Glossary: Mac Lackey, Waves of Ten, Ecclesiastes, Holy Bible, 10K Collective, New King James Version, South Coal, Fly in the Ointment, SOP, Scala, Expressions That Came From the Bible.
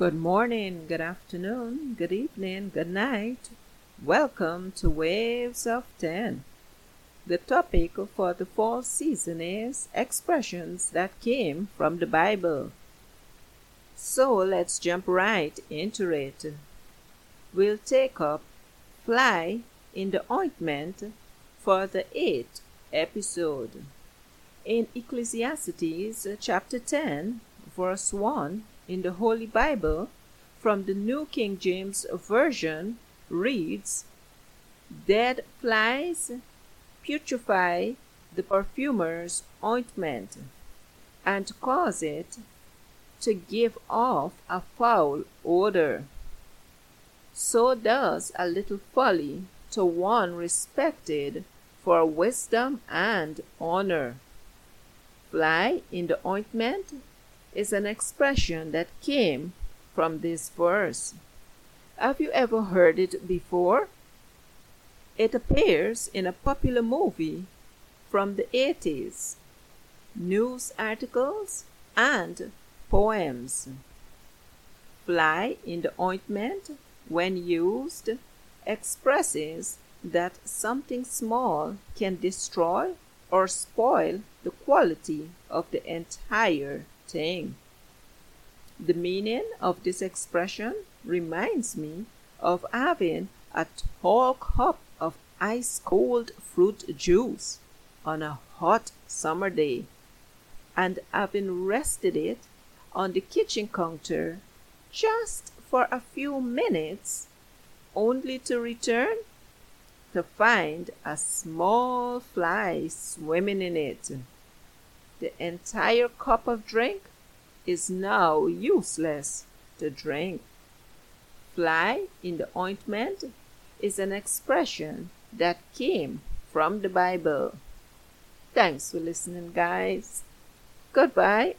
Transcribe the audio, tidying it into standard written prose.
Good morning, good afternoon, good evening, good night. Welcome to Waves of Ten. The topic for the fall season is Expressions That Came From the Bible. So let's jump right into it. We'll take up Fly in the Ointment for the 8th episode. In Ecclesiastes chapter 10, verse 1, in the Holy Bible, from the New King James Version, reads, "Dead flies putrefy the perfumer's ointment, and cause it to give off a foul odor. So does a little folly to one respected for wisdom and honor." Fly in the ointment is an expression that came from this verse. Have you ever heard it before? It appears in a popular movie from the 80s, news articles, and poems. Fly in the ointment, when used, expresses that something small can destroy or spoil the quality of the entire thing. The meaning of this expression reminds me of having a tall cup of ice-cold fruit juice on a hot summer day and having rested it on the kitchen counter just for a few minutes, only to return to find a small fly swimming in it. The entire cup of drink is now useless to drink. Fly in the ointment is an expression that came from the Bible. Thanks for listening, guys. Goodbye.